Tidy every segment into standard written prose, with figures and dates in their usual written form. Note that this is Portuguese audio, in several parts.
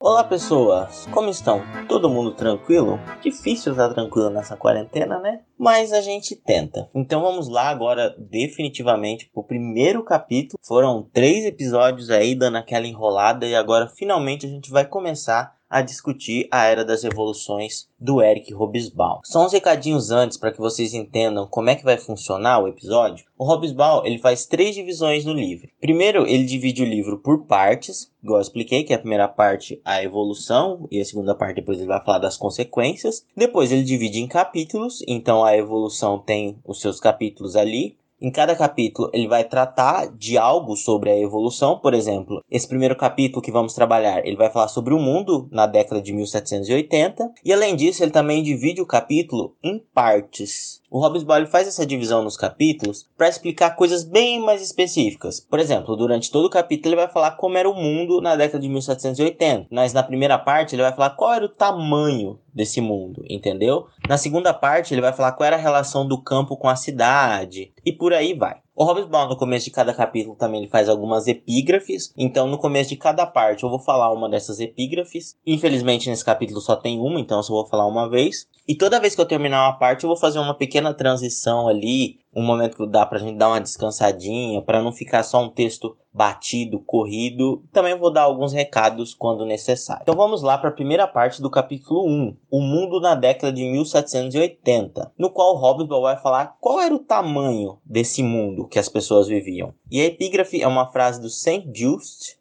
Olá pessoas, como estão? Todo mundo tranquilo? Difícil estar tranquilo nessa quarentena, né? Mas a gente tenta. Então vamos lá agora definitivamente pro primeiro capítulo. Foram 3 episódios aí dando aquela enrolada e agora finalmente a gente vai começar a discutir a Era das Revoluções do Eric Hobsbawm. Só uns recadinhos antes para que vocês entendam como é que vai funcionar o episódio. O Hobsbawm, ele faz 3 divisões no livro. Primeiro, ele divide o livro por partes, igual eu expliquei, que é a primeira parte a evolução, e a segunda parte depois ele vai falar das consequências. Depois ele divide em capítulos, então a evolução tem os seus capítulos ali. Em cada capítulo ele vai tratar de algo sobre a evolução. Por exemplo, esse primeiro capítulo que vamos trabalhar, ele vai falar sobre o mundo na década de 1780. E além disso, ele também divide o capítulo em partes. O Hobsbawm faz essa divisão nos capítulos para explicar coisas bem mais específicas. Por exemplo, durante todo o capítulo ele vai falar como era o mundo na década de 1780. Mas na primeira parte ele vai falar qual era o tamanho desse mundo, entendeu? Na segunda parte ele vai falar qual era a relação do campo com a cidade e por aí vai. O Hobsbawm, no começo de cada capítulo, também ele faz algumas epígrafes. Então, no começo de cada parte, eu vou falar uma dessas epígrafes. Infelizmente, nesse capítulo só tem uma, então eu só vou falar uma vez. E toda vez que eu terminar uma parte, eu vou fazer uma pequena transição ali, um momento que dá pra gente dar uma descansadinha, pra não ficar só um texto batido, corrido. Também vou dar alguns recados quando necessário. Então vamos lá para a primeira parte do capítulo 1, O Mundo na Década de 1780, no qual Hobsbawm vai falar qual era o tamanho desse mundo que as pessoas viviam. E a epígrafe é uma frase do Saint-Just,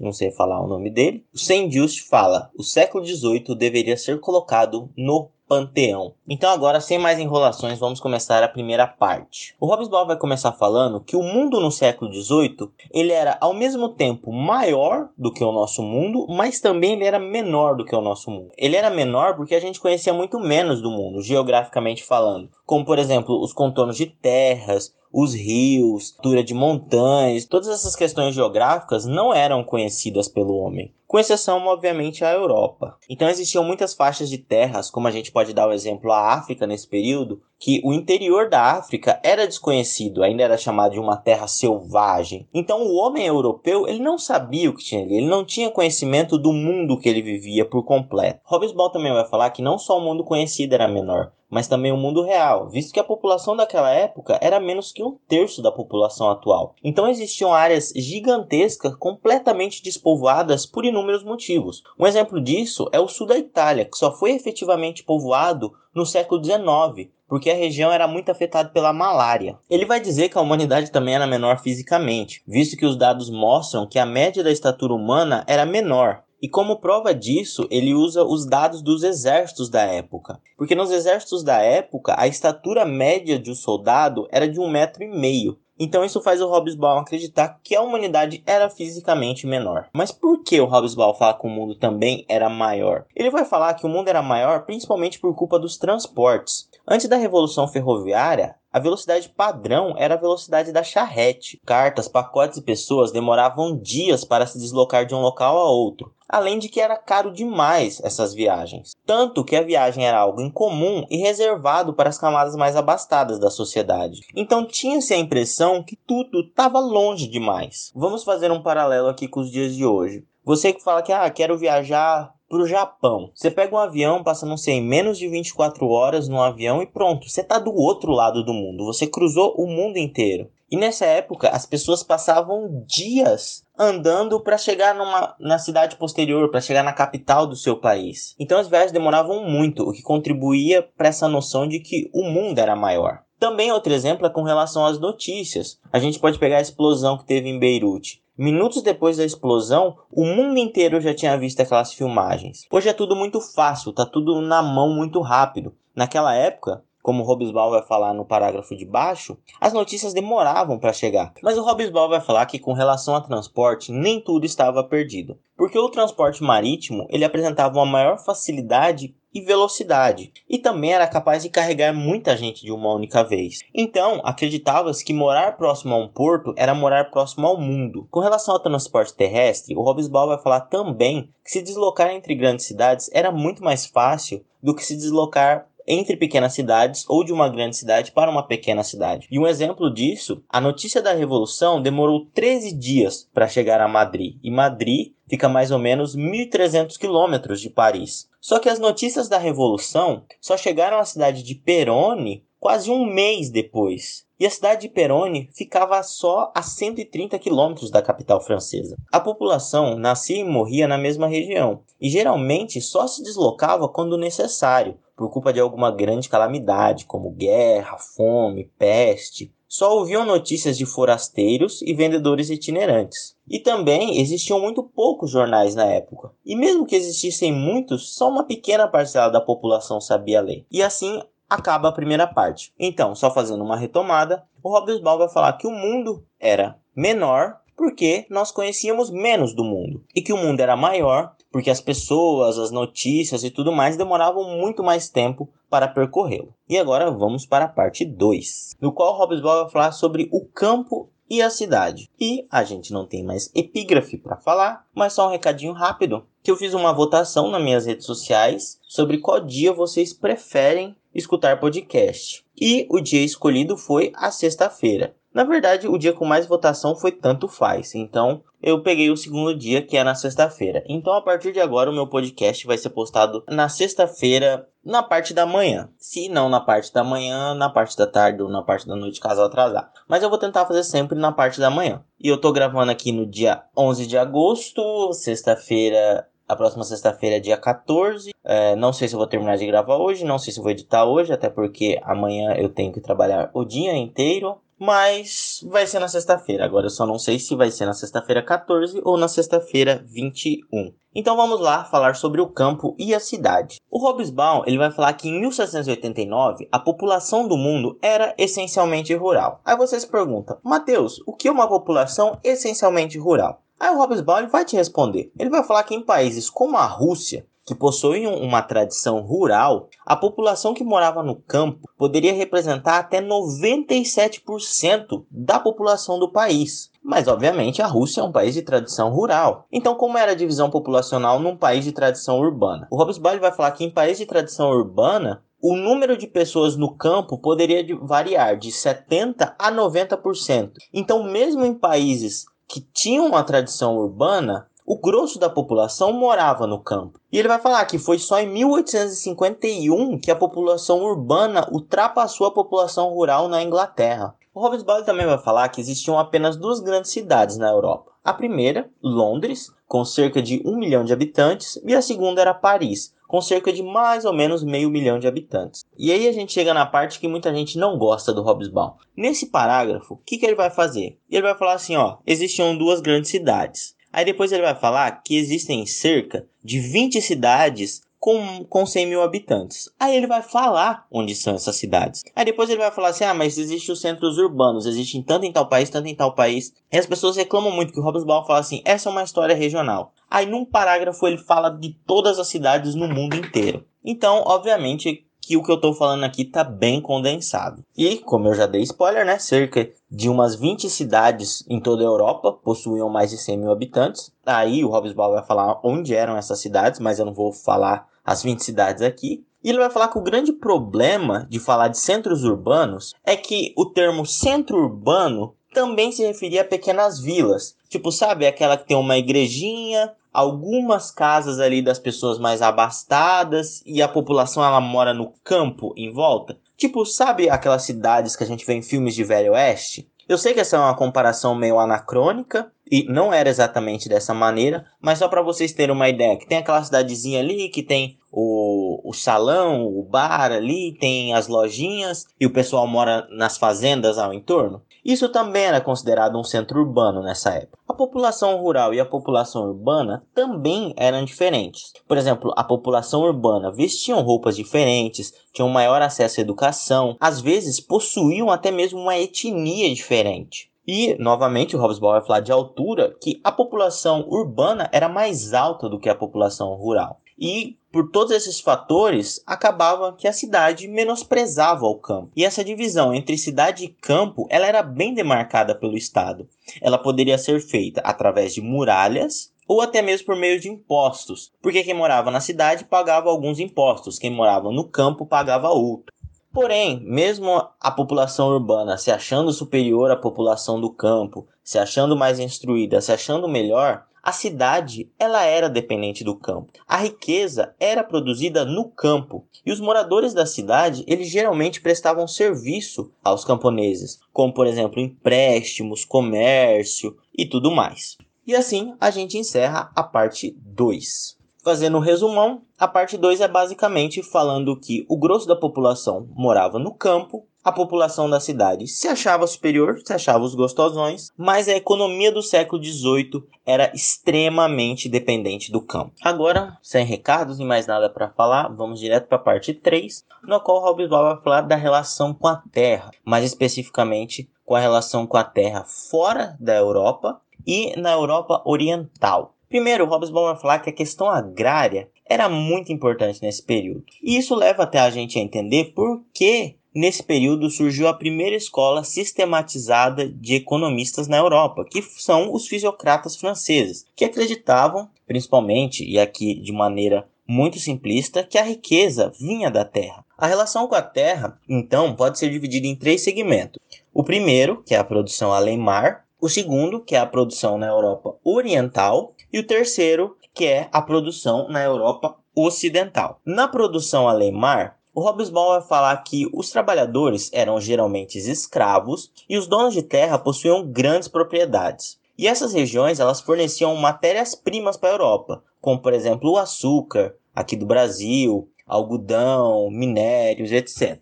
não sei falar o nome dele. O Saint-Just fala: o século XVIII deveria ser colocado no Panteão. Então agora, sem mais enrolações, vamos começar a primeira parte. O Hobsbawm vai começar falando que o mundo no século XVIII, ele era ao mesmo tempo maior do que o nosso mundo, mas também ele era menor do que o nosso mundo. Ele era menor porque a gente conhecia muito menos do mundo, geograficamente falando. Como, por exemplo, os contornos de terras, os rios, altura de montanhas, todas essas questões geográficas não eram conhecidas pelo homem, com exceção, obviamente, à Europa. Então existiam muitas faixas de terras, como a gente pode dar o exemplo à África nesse período, que o interior da África era desconhecido, ainda era chamado de uma terra selvagem. Então o homem europeu, ele não sabia o que tinha ali, ele não tinha conhecimento do mundo que ele vivia por completo. Hobsbawm também vai falar que não só o mundo conhecido era menor, mas também o mundo real, visto que a população daquela época era menos que 1/3 da população atual. Então existiam áreas gigantescas, completamente despovoadas por inúmeros motivos. Um exemplo disso é o sul da Itália, que só foi efetivamente povoado no século XIX, porque a região era muito afetada pela malária. Ele vai dizer que a humanidade também era menor fisicamente, visto que os dados mostram que a média da estatura humana era menor. E como prova disso, ele usa os dados dos exércitos da época. Porque nos exércitos da época, a estatura média de um soldado era de 1,5 metros. Então isso faz o Hobsbawm acreditar que a humanidade era fisicamente menor. Mas por que o Hobsbawm fala que o mundo também era maior? Ele vai falar que o mundo era maior principalmente por culpa dos transportes. Antes da Revolução Ferroviária, a velocidade padrão era a velocidade da charrete. Cartas, pacotes e pessoas demoravam dias para se deslocar de um local a outro. Além de que era caro demais essas viagens. Tanto que a viagem era algo incomum e reservado para as camadas mais abastadas da sociedade. Então tinha-se a impressão que tudo estava longe demais. Vamos fazer um paralelo aqui com os dias de hoje. Você que fala que quero viajar pro Japão. Você pega um avião, passa, não sei, menos de 24 horas num avião e pronto. Você tá do outro lado do mundo. Você cruzou o mundo inteiro. E nessa época, as pessoas passavam dias andando para chegar na cidade posterior, para chegar na capital do seu país. Então as viagens demoravam muito, o que contribuía para essa noção de que o mundo era maior. Também outro exemplo é com relação às notícias. A gente pode pegar a explosão que teve em Beirute. Minutos depois da explosão, o mundo inteiro já tinha visto aquelas filmagens. Hoje é tudo muito fácil, tá tudo na mão muito rápido. Naquela época, como o Hobsbawm vai falar no parágrafo de baixo, as notícias demoravam para chegar. Mas o Hobsbawm vai falar que com relação a transporte, nem tudo estava perdido. Porque o transporte marítimo, ele apresentava uma maior facilidade e velocidade, e também era capaz de carregar muita gente de uma única vez. Então, acreditava-se que morar próximo a um porto era morar próximo ao mundo. Com relação ao transporte terrestre, o Hobsbawm vai falar também que se deslocar entre grandes cidades era muito mais fácil do que se deslocar entre pequenas cidades ou de uma grande cidade para uma pequena cidade. E um exemplo disso, a notícia da Revolução demorou 13 dias para chegar a Madrid, e Madrid fica mais ou menos 1.300 quilômetros de Paris. Só que as notícias da Revolução só chegaram à cidade de Peronne quase um mês depois. E a cidade de Peronne ficava só a 130 quilômetros da capital francesa. A população nascia e morria na mesma região, e geralmente só se deslocava quando necessário, por culpa de alguma grande calamidade, como guerra, fome, peste. Só ouviam notícias de forasteiros e vendedores itinerantes. E também existiam muito poucos jornais na época. E mesmo que existissem muitos, só uma pequena parcela da população sabia ler. E assim acaba a primeira parte. Então, só fazendo uma retomada, o Hobsbawm vai falar que o mundo era menor porque nós conhecíamos menos do mundo. E que o mundo era maior porque as pessoas, as notícias e tudo mais demoravam muito mais tempo para percorrê-lo. E agora vamos para a parte 2, no qual Hobsbawm vai falar sobre o campo e a cidade. E a gente não tem mais epígrafe para falar, mas só um recadinho rápido, que eu fiz uma votação nas minhas redes sociais sobre qual dia vocês preferem escutar podcast. E o dia escolhido foi a sexta-feira. Na verdade, o dia com mais votação foi tanto faz, então eu peguei o segundo dia, que é na sexta-feira. Então, a partir de agora, o meu podcast vai ser postado na sexta-feira, na parte da manhã. Se não na parte da manhã, na parte da tarde ou na parte da noite, caso eu atrasar. Mas eu vou tentar fazer sempre na parte da manhã. E eu tô gravando aqui no dia 11 de agosto, sexta-feira. A próxima sexta-feira é dia 14. Não sei se eu vou terminar de gravar hoje, não sei se eu vou editar hoje, até porque amanhã eu tenho que trabalhar o dia inteiro. Mas vai ser na sexta-feira. Agora eu só não sei se vai ser na sexta-feira 14 ou na sexta-feira 21. Então vamos lá falar sobre o campo e a cidade. O Hobsbawm, ele vai falar que em 1789 a população do mundo era essencialmente rural. Aí você se pergunta, Matheus, o que é uma população essencialmente rural? Aí o Hobsbawm vai te responder. Ele vai falar que em países como a Rússia, que possuem uma tradição rural, a população que morava no campo poderia representar até 97% da população do país. Mas, obviamente, a Rússia é um país de tradição rural. Então, como era a divisão populacional num país de tradição urbana? O Hobsbawm vai falar que em países de tradição urbana, o número de pessoas no campo poderia variar de 70% a 90%. Então, mesmo em países que tinham uma tradição urbana, o grosso da população morava no campo. E ele vai falar que foi só em 1851 que a população urbana ultrapassou a população rural na Inglaterra. O Hobsbawm também vai falar que existiam apenas duas grandes cidades na Europa. A primeira, Londres, com cerca de 1 milhão de habitantes, e a segunda era Paris, com cerca de mais ou menos meio milhão de habitantes. E aí a gente chega na parte que muita gente não gosta do Hobsbawm. Nesse parágrafo, o que ele vai fazer? Ele vai falar assim, ó, existiam duas grandes cidades. Aí depois ele vai falar que existem cerca de 20 cidades com 100 mil habitantes. Aí ele vai falar onde são essas cidades. Aí depois ele vai falar assim, ah, mas existem os centros urbanos, existem tanto em tal país, tanto em tal país. E as pessoas reclamam muito que o Hobsbawm fala assim, essa é uma história regional. Aí num parágrafo ele fala de todas as cidades no mundo inteiro. Então, obviamente, que o que eu tô falando aqui tá bem condensado. E, como eu já dei spoiler, né, cerca de umas 20 cidades em toda a Europa possuíam mais de 100 mil habitantes. Aí o Hobsbawm vai falar onde eram essas cidades, mas eu não vou falar as 20 cidades aqui. E ele vai falar que o grande problema de falar de centros urbanos é que o termo centro urbano também se referia a pequenas vilas. Tipo, sabe, aquela que tem uma igrejinha, algumas casas ali das pessoas mais abastadas e a população ela mora no campo em volta. Tipo, sabe aquelas cidades que a gente vê em filmes de Velho Oeste? Eu sei que essa é uma comparação meio anacrônica e não era exatamente dessa maneira, mas só para vocês terem uma ideia, que tem aquela cidadezinha ali que tem o salão, o bar ali, tem as lojinhas e o pessoal mora nas fazendas ao entorno. Isso também era considerado um centro urbano nessa época. A população rural e a população urbana também eram diferentes. Por exemplo, a população urbana vestiam roupas diferentes, tinham maior acesso à educação, às vezes possuíam até mesmo uma etnia diferente. E, novamente, o Hobsbawm vai falar de altura, que a população urbana era mais alta do que a população rural. E, por todos esses fatores, acabava que a cidade menosprezava o campo. E essa divisão entre cidade e campo, ela era bem demarcada pelo Estado. Ela poderia ser feita através de muralhas ou até mesmo por meio de impostos, porque quem morava na cidade pagava alguns impostos, quem morava no campo pagava outro. Porém, mesmo a população urbana se achando superior à população do campo, se achando mais instruída, se achando melhor, a cidade ela era dependente do campo. A riqueza era produzida no campo. E os moradores da cidade eles geralmente prestavam serviço aos camponeses, como, por exemplo, empréstimos, comércio e tudo mais. E assim a gente encerra a parte 2. Fazendo um resumão, a parte 2 é basicamente falando que o grosso da população morava no campo, a população da cidade se achava superior, se achava os gostosões, mas a economia do século XVIII era extremamente dependente do campo. Agora, sem recados e mais nada para falar, vamos direto para a parte 3, no qual Hobsbawm vai falar da relação com a terra, mais especificamente com a relação com a terra fora da Europa e na Europa Oriental. Primeiro, Hobsbawm vai falar que a questão agrária era muito importante nesse período. E isso leva até a gente a entender por que, nesse período, surgiu a primeira escola sistematizada de economistas na Europa, que são os fisiocratas franceses, que acreditavam, principalmente, e aqui de maneira muito simplista, que a riqueza vinha da terra. A relação com a terra, então, pode ser dividida em 3 segmentos. O primeiro, que é a produção além-mar. O segundo, que é a produção na Europa Oriental. E o terceiro, que é a produção na Europa Ocidental. Na produção além-mar, o Hobsbawm vai falar que os trabalhadores eram geralmente escravos e os donos de terra possuíam grandes propriedades. E essas regiões elas forneciam matérias-primas para a Europa, como, por exemplo, o açúcar, aqui do Brasil, algodão, minérios, etc.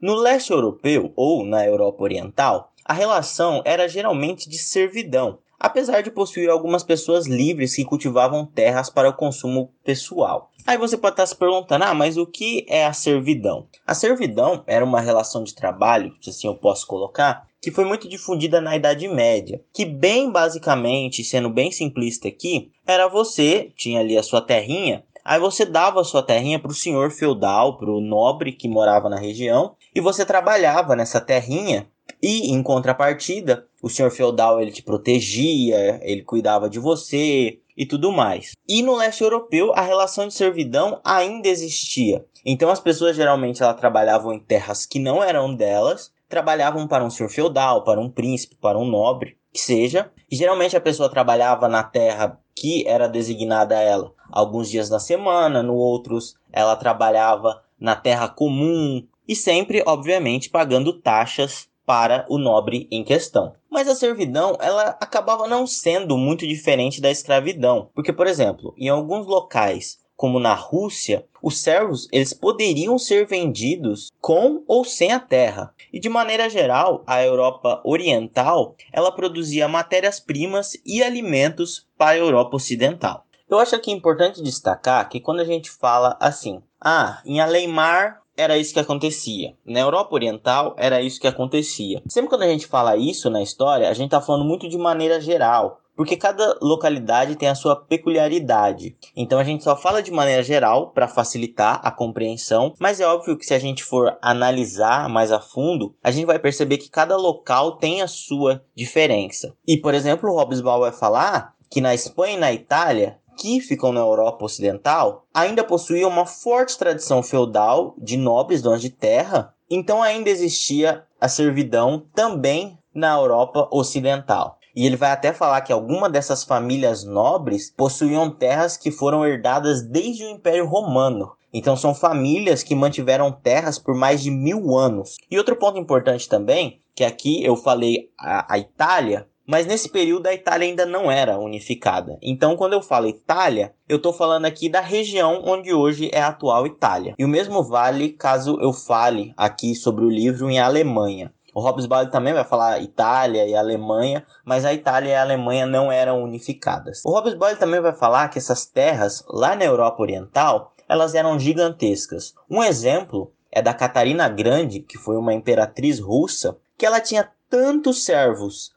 No leste europeu, ou na Europa Oriental, a relação era geralmente de servidão, apesar de possuir algumas pessoas livres que cultivavam terras para o consumo pessoal. Aí você pode estar se perguntando, mas o que é a servidão? A servidão era uma relação de trabalho, se assim eu posso colocar, que foi muito difundida na Idade Média, que bem basicamente, sendo bem simplista aqui, era você, tinha ali a sua terrinha, aí você dava a sua terrinha para o senhor feudal, para o nobre que morava na região, e você trabalhava nessa terrinha. E, em contrapartida, o senhor feudal ele te protegia, ele cuidava de você e tudo mais. E no leste europeu, a relação de servidão ainda existia. Então, as pessoas geralmente elas trabalhavam em terras que não eram delas, trabalhavam para um senhor feudal, para um príncipe, para um nobre, que seja. E, geralmente, a pessoa trabalhava na terra que era designada a ela alguns dias na semana, no outros ela trabalhava na terra comum e sempre, obviamente, pagando taxas para o nobre em questão. Mas a servidão, ela acabava não sendo muito diferente da escravidão. Porque, por exemplo, em alguns locais, como na Rússia, os servos, eles poderiam ser vendidos com ou sem a terra. E, de maneira geral, a Europa Oriental, ela produzia matérias-primas e alimentos para a Europa Ocidental. Eu acho que é importante destacar que quando a gente fala assim, em além-mar, era isso que acontecia. Na Europa Oriental, era isso que acontecia. Sempre quando a gente fala isso na história, a gente está falando muito de maneira geral, porque cada localidade tem a sua peculiaridade. Então, a gente só fala de maneira geral para facilitar a compreensão, mas é óbvio que se a gente for analisar mais a fundo, a gente vai perceber que cada local tem a sua diferença. E, por exemplo, o Hobsbawm vai falar que na Espanha e na Itália, que ficam na Europa Ocidental, ainda possuíam uma forte tradição feudal de nobres, donos de terra, então ainda existia a servidão também na Europa Ocidental. E ele vai até falar que algumas dessas famílias nobres possuíam terras que foram herdadas desde o Império Romano. Então são famílias que mantiveram terras por mais de 1000 anos. E outro ponto importante também, que aqui eu falei a Itália, mas nesse período a Itália ainda não era unificada. Então quando eu falo Itália, eu estou falando aqui da região onde hoje é a atual Itália. E o mesmo vale caso eu fale aqui sobre o livro em Alemanha. O Hobsbawm também vai falar Itália e Alemanha, mas a Itália e a Alemanha não eram unificadas. O Hobsbawm também vai falar que essas terras lá na Europa Oriental, elas eram gigantescas. Um exemplo é da Catarina Grande, que foi uma imperatriz russa, que ela tinha tantos servos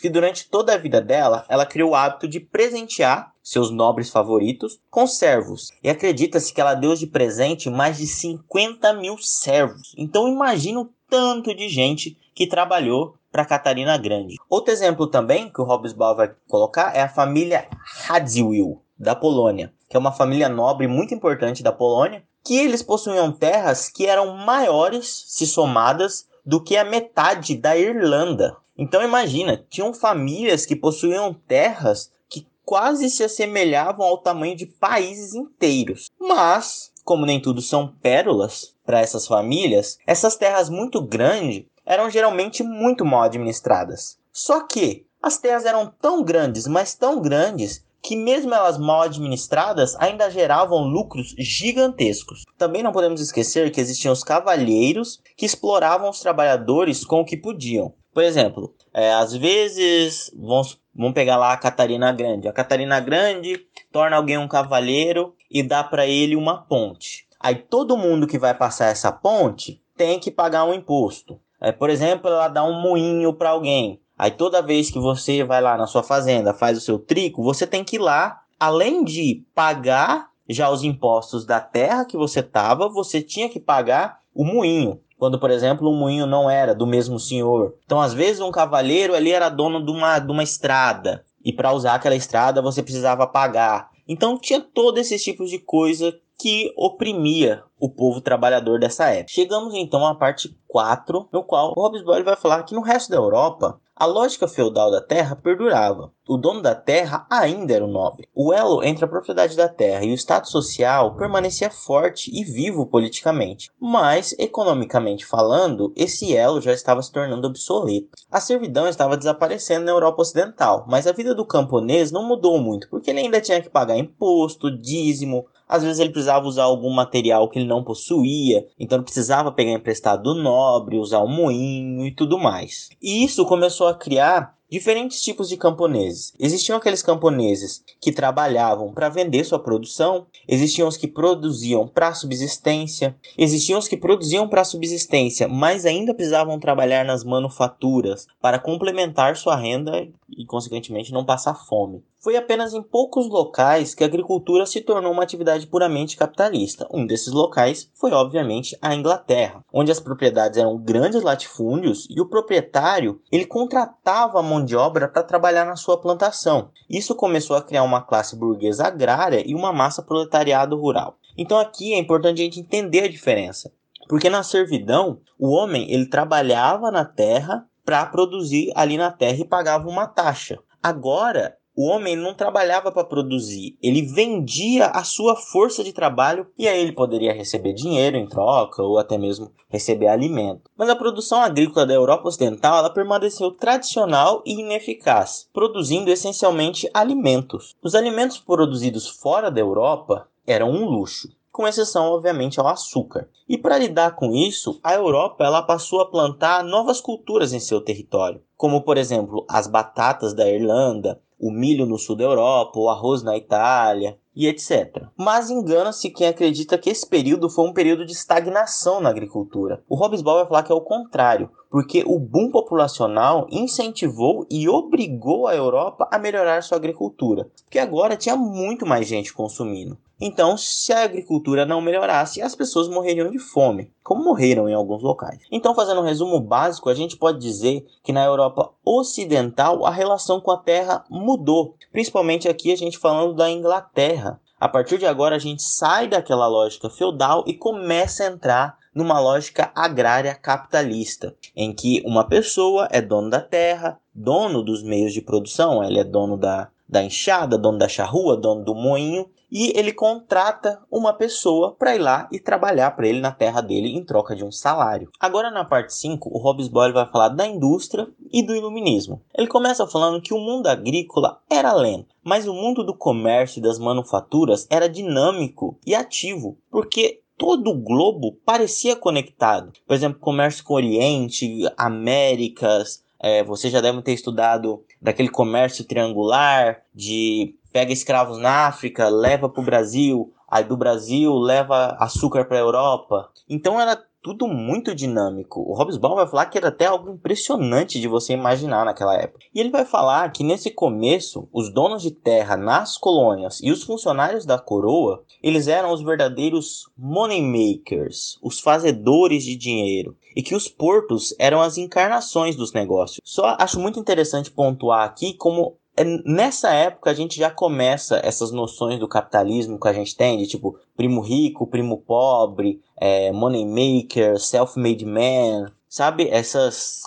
que durante toda a vida dela, ela criou o hábito de presentear seus nobres favoritos com servos. E acredita-se que ela deu de presente mais de 50 mil servos. Então imagina o tanto de gente que trabalhou para Catarina Grande. Outro exemplo também que o Hobsbawm vai colocar é a família Radziwill, da Polônia, que é uma família nobre muito importante da Polônia, que eles possuíam terras que eram maiores, se somadas, do que a metade da Irlanda. Então imagina, tinham famílias que possuíam terras que quase se assemelhavam ao tamanho de países inteiros. Mas, como nem tudo são pérolas para essas famílias, essas terras muito grandes eram geralmente muito mal administradas. Só que as terras eram tão grandes, mas tão grandes, que mesmo elas mal administradas ainda geravam lucros gigantescos. Também não podemos esquecer que existiam os cavalheiros que exploravam os trabalhadores com o que podiam. Por exemplo, às vezes, vamos pegar lá a Catarina Grande. A Catarina Grande torna alguém um cavalheiro e dá para ele uma ponte. Aí todo mundo que vai passar essa ponte tem que pagar um imposto. Por exemplo, ela dá um moinho para alguém. Aí toda vez que você vai lá na sua fazenda, faz o seu trigo, você tem que ir lá, além de pagar já os impostos da terra que você estava, você tinha que pagar o moinho. Quando, por exemplo, o moinho não era do mesmo senhor. Então, às vezes, um cavalheiro ali era dono de uma estrada. E para usar aquela estrada, você precisava pagar. Então, tinha todos esses tipos de coisa que oprimia o povo trabalhador dessa época. Chegamos, então, à parte 4, no qual o Hobsbawm vai falar que no resto da Europa, a lógica feudal da terra perdurava. O dono da terra ainda era o nobre. O elo entre a propriedade da terra e o status social permanecia forte e vivo politicamente. Mas, economicamente falando, esse elo já estava se tornando obsoleto. A servidão estava desaparecendo na Europa Ocidental, mas a vida do camponês não mudou muito, porque ele ainda tinha que pagar imposto, dízimo, às vezes ele precisava usar algum material que ele não possuía, então ele precisava pegar emprestado do nobre, usar o moinho e tudo mais. E isso começou a criar diferentes tipos de camponeses. Existiam aqueles camponeses que trabalhavam para vender sua produção, existiam os que produziam para subsistência, existiam os que produziam para subsistência, mas ainda precisavam trabalhar nas manufaturas para complementar sua renda e, consequentemente, não passar fome. Foi apenas em poucos locais que a agricultura se tornou uma atividade puramente capitalista. Um desses locais foi, obviamente, a Inglaterra, onde as propriedades eram grandes latifúndios e o proprietário ele contratava a mão de obra para trabalhar na sua plantação. Isso começou a criar uma classe burguesa agrária e uma massa proletariado rural. Então aqui é importante a gente entender a diferença, porque na servidão o homem ele trabalhava na terra para produzir ali na terra e pagava uma taxa. Agora, o homem não trabalhava para produzir, ele vendia a sua força de trabalho e aí ele poderia receber dinheiro em troca ou até mesmo receber alimento. Mas a produção agrícola da Europa Ocidental ela permaneceu tradicional e ineficaz, produzindo essencialmente alimentos. Os alimentos produzidos fora da Europa eram um luxo, com exceção, obviamente, ao açúcar. E para lidar com isso, a Europa ela passou a plantar novas culturas em seu território, como, por exemplo, as batatas da Irlanda, o milho no sul da Europa, o arroz na Itália e etc. Mas engana-se quem acredita que esse período foi um período de estagnação na agricultura. O Hobsbawm vai falar que é o contrário, porque o boom populacional incentivou e obrigou a Europa a melhorar sua agricultura, porque agora tinha muito mais gente consumindo. Então, se a agricultura não melhorasse, as pessoas morreriam de fome, como morreram em alguns locais. Então, fazendo um resumo básico, a gente pode dizer que na Europa Ocidental, a relação com a terra mudou. Principalmente aqui, a gente falando da Inglaterra. A partir de agora, a gente sai daquela lógica feudal e começa a entrar numa lógica agrária capitalista, em que uma pessoa é dono da terra, dono dos meios de produção, ele é dono da enxada, dono da charrua, dono do moinho, e ele contrata uma pessoa para ir lá e trabalhar para ele na terra dele em troca de um salário. Agora na parte 5, o Hobsbawm vai falar da indústria e do iluminismo. Ele começa falando que o mundo agrícola era lento, mas o mundo do comércio e das manufaturas era dinâmico e ativo, porque todo o globo parecia conectado. Por exemplo, comércio com o Oriente, Américas, você já deve ter estudado daquele comércio triangular de pega escravos na África, leva para o Brasil, aí do Brasil leva açúcar para a Europa. Então era tudo muito dinâmico. O Hobsbawm vai falar que era até algo impressionante de você imaginar naquela época. E ele vai falar que nesse começo, os donos de terra nas colônias e os funcionários da coroa, eles eram os verdadeiros moneymakers, os fazedores de dinheiro, e que os portos eram as encarnações dos negócios. Só acho muito interessante pontuar aqui como nessa época a gente já começa essas noções do capitalismo que a gente tem, de tipo primo rico, primo pobre, moneymaker, self-made man, sabe? Essas,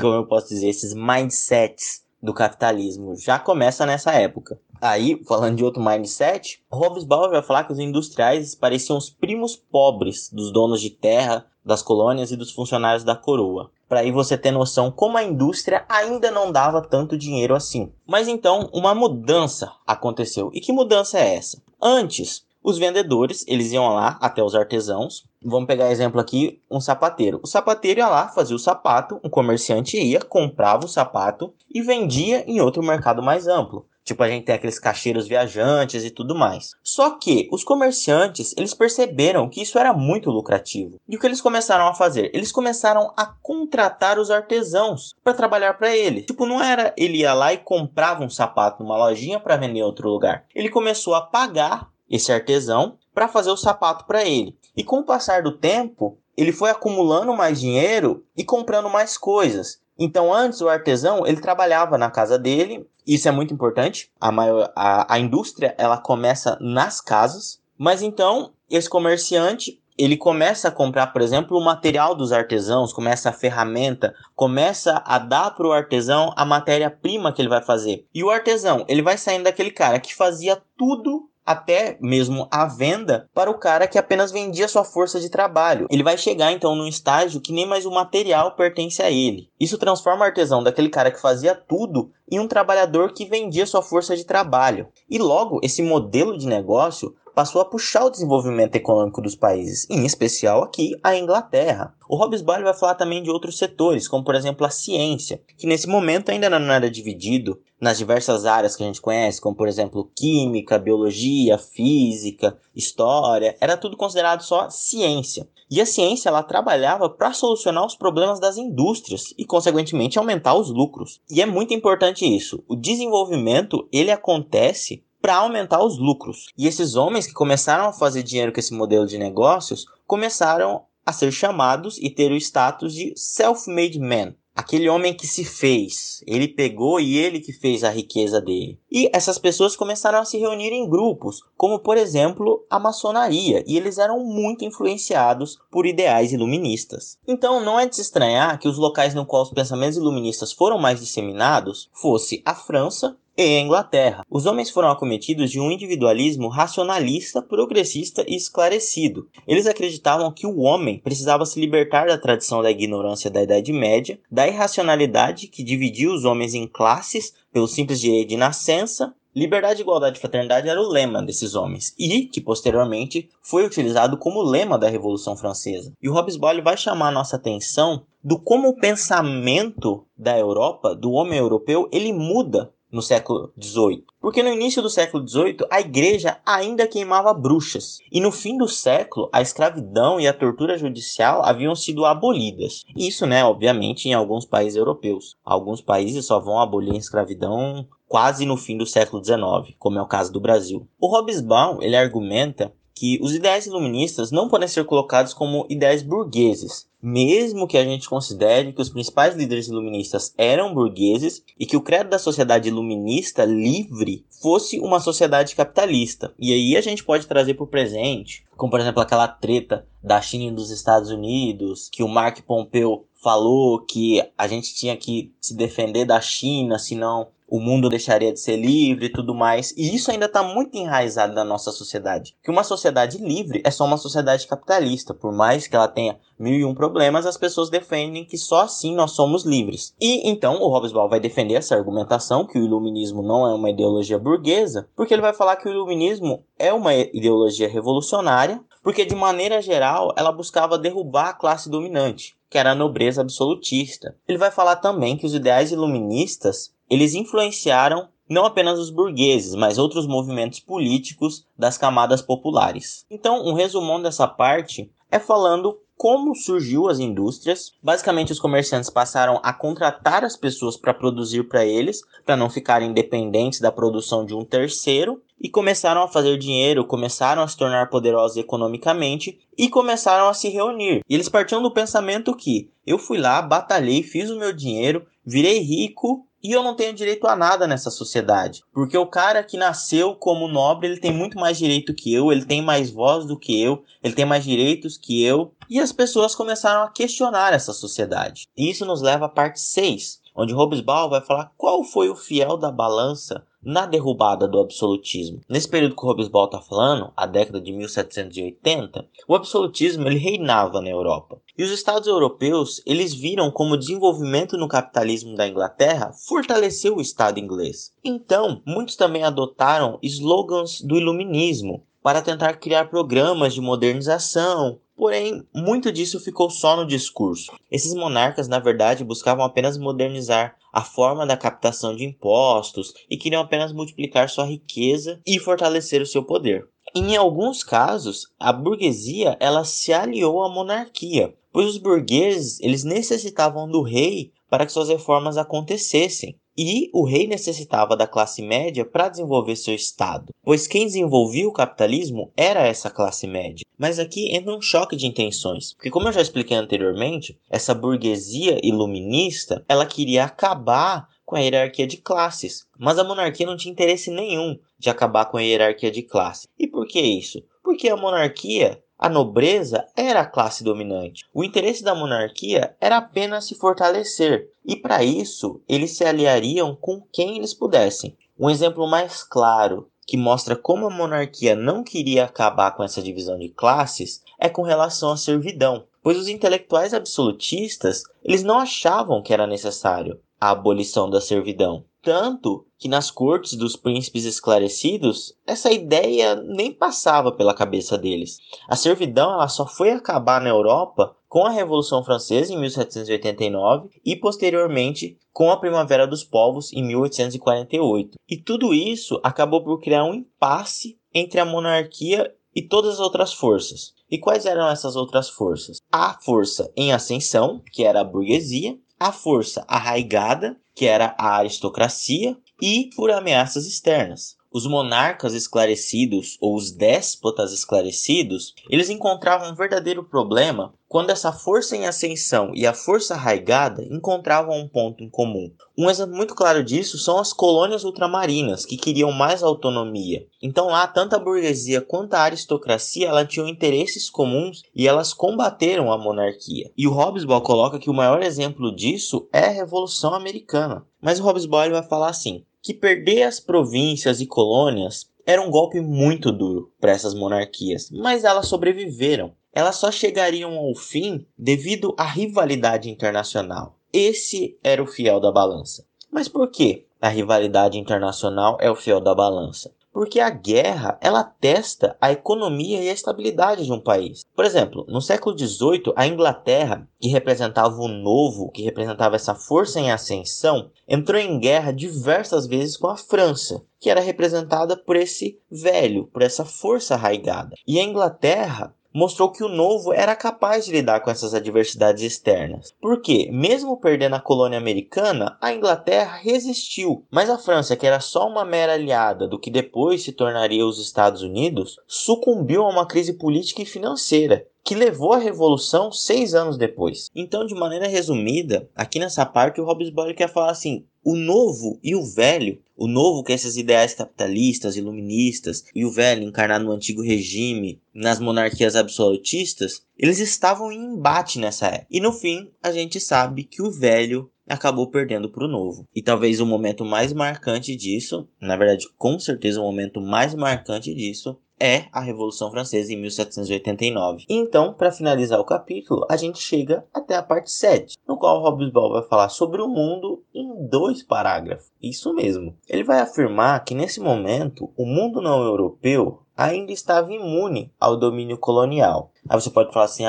como eu posso dizer, esses mindsets do capitalismo já começa nessa época. Aí, falando de outro mindset, Hobsbawm vai falar que os industriais pareciam os primos pobres dos donos de terra, das colônias e dos funcionários da coroa. Para aí você ter noção como a indústria ainda não dava tanto dinheiro assim. Mas então, uma mudança aconteceu. E que mudança é essa? Antes, os vendedores, eles iam lá até os artesãos. Vamos pegar exemplo aqui, um sapateiro. O sapateiro ia lá, fazia o sapato, um comerciante ia, comprava o sapato e vendia em outro mercado mais amplo. Tipo, a gente tem aqueles caixeiros viajantes e tudo mais. Só que os comerciantes, eles perceberam que isso era muito lucrativo. E o que eles começaram a fazer? Eles começaram a contratar os artesãos para trabalhar para ele. Tipo, não era ele ia lá e comprava um sapato numa lojinha para vender em outro lugar. Ele começou a pagar esse artesão para fazer o sapato para ele. E com o passar do tempo, ele foi acumulando mais dinheiro e comprando mais coisas. Então, antes, o artesão, ele trabalhava na casa dele. Isso é muito importante. A indústria, ela começa nas casas. Mas, então, esse comerciante, ele começa a comprar, por exemplo, o material dos artesãos. Começa a ferramenta. Começa a dar para o artesão a matéria-prima que ele vai fazer. E o artesão, ele vai saindo daquele cara que fazia tudo, até mesmo a venda, para o cara que apenas vendia sua força de trabalho. Ele vai chegar então num estágio que nem mais o material pertence a ele. Isso transforma o artesão daquele cara que fazia tudo em um trabalhador que vendia sua força de trabalho. E logo esse modelo de negócio passou a puxar o desenvolvimento econômico dos países, em especial aqui a Inglaterra. O Hobsbawm vai falar também de outros setores, como por exemplo a ciência, que nesse momento ainda não era dividido nas diversas áreas que a gente conhece, como por exemplo química, biologia, física, história, era tudo considerado só ciência. E a ciência ela trabalhava para solucionar os problemas das indústrias e consequentemente aumentar os lucros. E é muito importante isso, o desenvolvimento ele acontece para aumentar os lucros. E esses homens que começaram a fazer dinheiro com esse modelo de negócios começaram a ser chamados e ter o status de self-made man. Aquele homem que se fez. Ele pegou e ele que fez a riqueza dele. E essas pessoas começaram a se reunir em grupos, como por exemplo a maçonaria. E eles eram muito influenciados por ideais iluministas. Então não é de se estranhar que os locais no qual os pensamentos iluministas foram mais disseminados fosse a França e a Inglaterra. Os homens foram acometidos de um individualismo racionalista, progressista e esclarecido. Eles acreditavam que o homem precisava se libertar da tradição da ignorância da Idade Média, da irracionalidade que dividia os homens em classes pelo simples direito de nascença. Liberdade, igualdade e fraternidade era o lema desses homens e que posteriormente foi utilizado como lema da Revolução Francesa. E o Hobsbawm vai chamar a nossa atenção do como o pensamento da Europa, do homem europeu, ele muda no século XVIII. Porque no início do século XVIII, a igreja ainda queimava bruxas. E no fim do século, a escravidão e a tortura judicial haviam sido abolidas. Isso, obviamente, em alguns países europeus. Alguns países só vão abolir a escravidão quase no fim do século XIX, como é o caso do Brasil. O Hobsbawm, ele argumenta que os ideais iluministas não podem ser colocados como ideais burgueses, mesmo que a gente considere que os principais líderes iluministas eram burgueses e que o credo da sociedade iluminista livre fosse uma sociedade capitalista. E aí a gente pode trazer para o presente, como por exemplo aquela treta da China e dos Estados Unidos, que o Mark Pompeo falou que a gente tinha que se defender da China, senão o mundo deixaria de ser livre e tudo mais. E isso ainda está muito enraizado na nossa sociedade. Que uma sociedade livre é só uma sociedade capitalista. Por mais que ela tenha 1001 problemas, as pessoas defendem que só assim nós somos livres. E então o Hobsbawm vai defender essa argumentação que o iluminismo não é uma ideologia burguesa, porque ele vai falar que o iluminismo é uma ideologia revolucionária, porque de maneira geral ela buscava derrubar a classe dominante, que era a nobreza absolutista. Ele vai falar também que os ideais iluministas eles influenciaram não apenas os burgueses, mas outros movimentos políticos das camadas populares. Então, um resumão dessa parte é falando como surgiu as indústrias. Basicamente, os comerciantes passaram a contratar as pessoas para produzir para eles, para não ficarem dependentes da produção de um terceiro, e começaram a fazer dinheiro, começaram a se tornar poderosos economicamente e começaram a se reunir. E eles partiam do pensamento que eu fui lá, batalhei, fiz o meu dinheiro, virei rico e eu não tenho direito a nada nessa sociedade. Porque o cara que nasceu como nobre, ele tem muito mais direito que eu, ele tem mais voz do que eu, ele tem mais direitos que eu. E as pessoas começaram a questionar essa sociedade. E isso nos leva à parte 6, onde Hobsbawm vai falar qual foi o fiel da balança na derrubada do absolutismo. Nesse período que o Hobsbawm está falando, a década de 1780, o absolutismo ele reinava na Europa. E os estados europeus eles viram como o desenvolvimento no capitalismo da Inglaterra fortaleceu o estado inglês. Então, muitos também adotaram slogans do iluminismo para tentar criar programas de modernização. Porém, muito disso ficou só no discurso. Esses monarcas, na verdade, buscavam apenas modernizar a forma da captação de impostos e queriam apenas multiplicar sua riqueza e fortalecer o seu poder. Em alguns casos, a burguesia ela se aliou à monarquia, pois os burgueses eles necessitavam do rei para que suas reformas acontecessem. E o rei necessitava da classe média para desenvolver seu estado, pois quem desenvolvia o capitalismo era essa classe média. Mas aqui entra um choque de intenções, porque como eu já expliquei anteriormente, essa burguesia iluminista, ela queria acabar com a hierarquia de classes, mas a monarquia não tinha interesse nenhum de acabar com a hierarquia de classe. E por que isso? Porque a monarquia, a nobreza, era a classe dominante. O interesse da monarquia era apenas se fortalecer. E para isso, eles se aliariam com quem eles pudessem. Um exemplo mais claro, que mostra como a monarquia não queria acabar com essa divisão de classes, é com relação à servidão. Pois os intelectuais absolutistas, eles não achavam que era necessário a abolição da servidão. Tanto que nas cortes dos príncipes esclarecidos, essa ideia nem passava pela cabeça deles. A servidão ela só foi acabar na Europa com a Revolução Francesa em 1789 e posteriormente com a Primavera dos Povos em 1848. E tudo isso acabou por criar um impasse entre a monarquia e todas as outras forças. E quais eram essas outras forças? A força em ascensão, que era a burguesia, a força arraigada, que era a aristocracia, e por ameaças externas. Os monarcas esclarecidos, ou os déspotas esclarecidos, eles encontravam um verdadeiro problema quando essa força em ascensão e a força arraigada encontravam um ponto em comum. Um exemplo muito claro disso são as colônias ultramarinas, que queriam mais autonomia. Então lá, tanto a burguesia quanto a aristocracia ela tinham interesses comuns e elas combateram a monarquia. E o Hobsbawm coloca que o maior exemplo disso é a Revolução Americana. Mas o Hobsbawm vai falar assim, que perder as províncias e colônias era um golpe muito duro para essas monarquias, mas elas sobreviveram. Elas só chegariam ao fim devido à rivalidade internacional. Esse era o fiel da balança. Mas por que a rivalidade internacional é o fiel da balança? Porque a guerra, ela testa a economia e a estabilidade de um país. Por exemplo, no século XVIII, a Inglaterra, que representava o novo, que representava essa força em ascensão, entrou em guerra diversas vezes com a França, que era representada por esse velho, por essa força arraigada. E a Inglaterra mostrou que o novo era capaz de lidar com essas adversidades externas. Porque, mesmo perdendo a colônia americana, a Inglaterra resistiu. Mas a França, que era só uma mera aliada do que depois se tornaria os Estados Unidos, sucumbiu a uma crise política e financeira, que levou à Revolução 6 anos depois. Então, de maneira resumida, aqui nessa parte o Hobsbawm quer falar assim, o novo e o velho, o novo que é esses ideais capitalistas, iluministas, e o velho encarnado no antigo regime, nas monarquias absolutistas, eles estavam em embate nessa época. E no fim, a gente sabe que o velho acabou perdendo para o novo. E talvez o momento mais marcante disso, na verdade, com certeza o momento mais marcante disso, é a Revolução Francesa em 1789. Então, para finalizar o capítulo, a gente chega até a parte 7, no qual Hobsbawm vai falar sobre o mundo em 2 parágrafos. Isso mesmo. Ele vai afirmar que nesse momento, o mundo não europeu ainda estava imune ao domínio colonial. Aí você pode falar assim,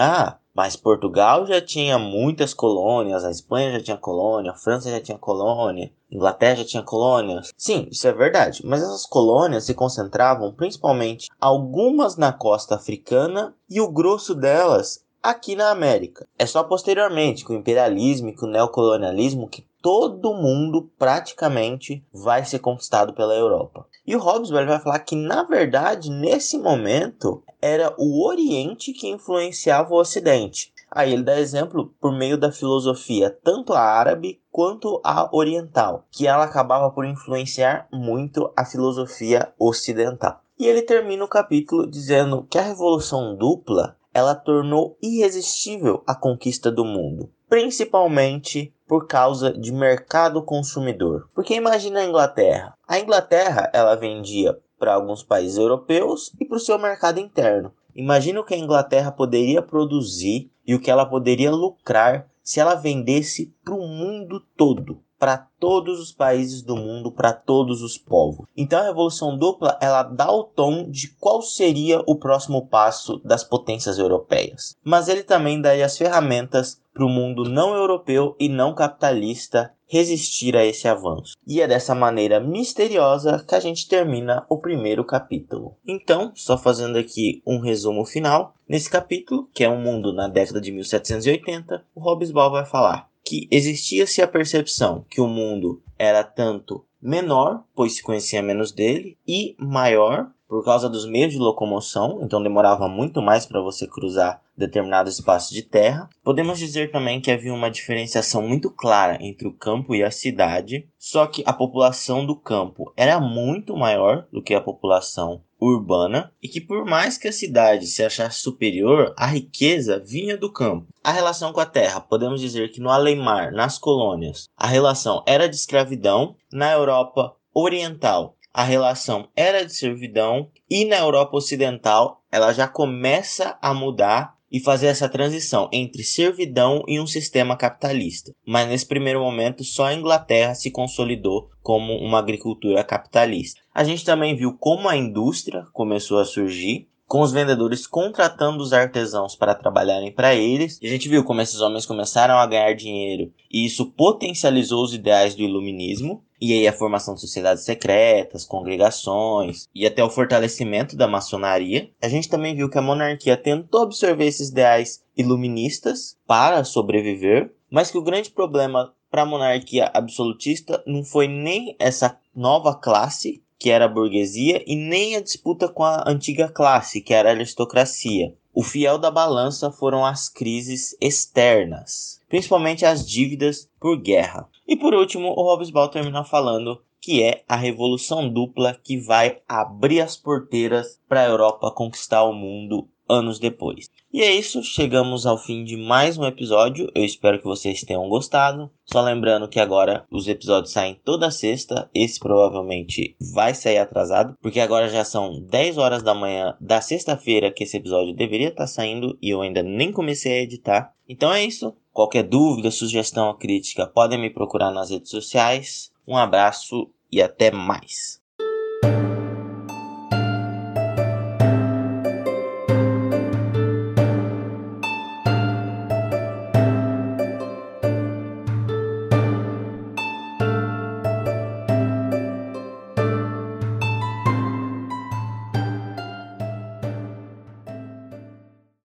mas Portugal já tinha muitas colônias, a Espanha já tinha colônia, a França já tinha colônia, Inglaterra já tinha colônias. Sim, isso é verdade, mas essas colônias se concentravam principalmente algumas na costa africana e o grosso delas aqui na América. É só posteriormente, com o imperialismo e com o neocolonialismo, que todo mundo praticamente vai ser conquistado pela Europa. E o Hobsbawm vai falar que, na verdade, nesse momento, era o Oriente que influenciava o Ocidente. Aí ele dá exemplo por meio da filosofia, tanto a árabe quanto a oriental, que ela acabava por influenciar muito a filosofia ocidental. E ele termina o capítulo dizendo que a Revolução Dupla, ela tornou irresistível a conquista do mundo, principalmente por causa de mercado consumidor. Porque imagina a Inglaterra. A Inglaterra, ela vendia para alguns países europeus e para o seu mercado interno. Imagina o que a Inglaterra poderia produzir e o que ela poderia lucrar se ela vendesse para o mundo todo, para todos os países do mundo, para todos os povos. Então a Revolução Dupla, ela dá o tom de qual seria o próximo passo das potências europeias. Mas ele também daria as ferramentas para o mundo não europeu e não capitalista resistir a esse avanço. E é dessa maneira misteriosa que a gente termina o primeiro capítulo. Então, só fazendo aqui um resumo final, nesse capítulo, que é um mundo na década de 1780, o Hobsbawm vai falar que existia-se a percepção que o mundo era tanto menor, pois se conhecia menos dele, e maior, por causa dos meios de locomoção, então demorava muito mais para você cruzar determinado espaço de terra. Podemos dizer também que havia uma diferenciação muito clara entre o campo e a cidade, só que a população do campo era muito maior do que a população urbana, e que por mais que a cidade se achasse superior, a riqueza vinha do campo. A relação com a terra, podemos dizer que no Além-Mar, nas colônias, a relação era de escravidão, na Europa Oriental a relação era de servidão, e na Europa Ocidental ela já começa a mudar e fazer essa transição entre servidão e um sistema capitalista. Mas nesse primeiro momento só a Inglaterra se consolidou como uma agricultura capitalista. A gente também viu como a indústria começou a surgir, com os vendedores contratando os artesãos para trabalharem para eles. E a gente viu como esses homens começaram a ganhar dinheiro, e isso potencializou os ideais do iluminismo, e aí a formação de sociedades secretas, congregações, e até o fortalecimento da maçonaria. A gente também viu que a monarquia tentou absorver esses ideais iluministas para sobreviver, mas que o grande problema para a monarquia absolutista não foi nem essa nova classe, que era a burguesia, e nem a disputa com a antiga classe, que era a aristocracia. O fiel da balança foram as crises externas, principalmente as dívidas por guerra. E por último, o Hobsbawm termina falando que é a Revolução Dupla que vai abrir as porteiras para a Europa conquistar o mundo anos depois. E é isso, chegamos ao fim de mais um episódio, eu espero que vocês tenham gostado. Só lembrando que agora os episódios saem toda sexta, esse provavelmente vai sair atrasado, porque agora já são 10 horas da manhã da sexta-feira que esse episódio deveria estar saindo e eu ainda nem comecei a editar. Então é isso, qualquer dúvida, sugestão ou crítica podem me procurar nas redes sociais. Um abraço e até mais!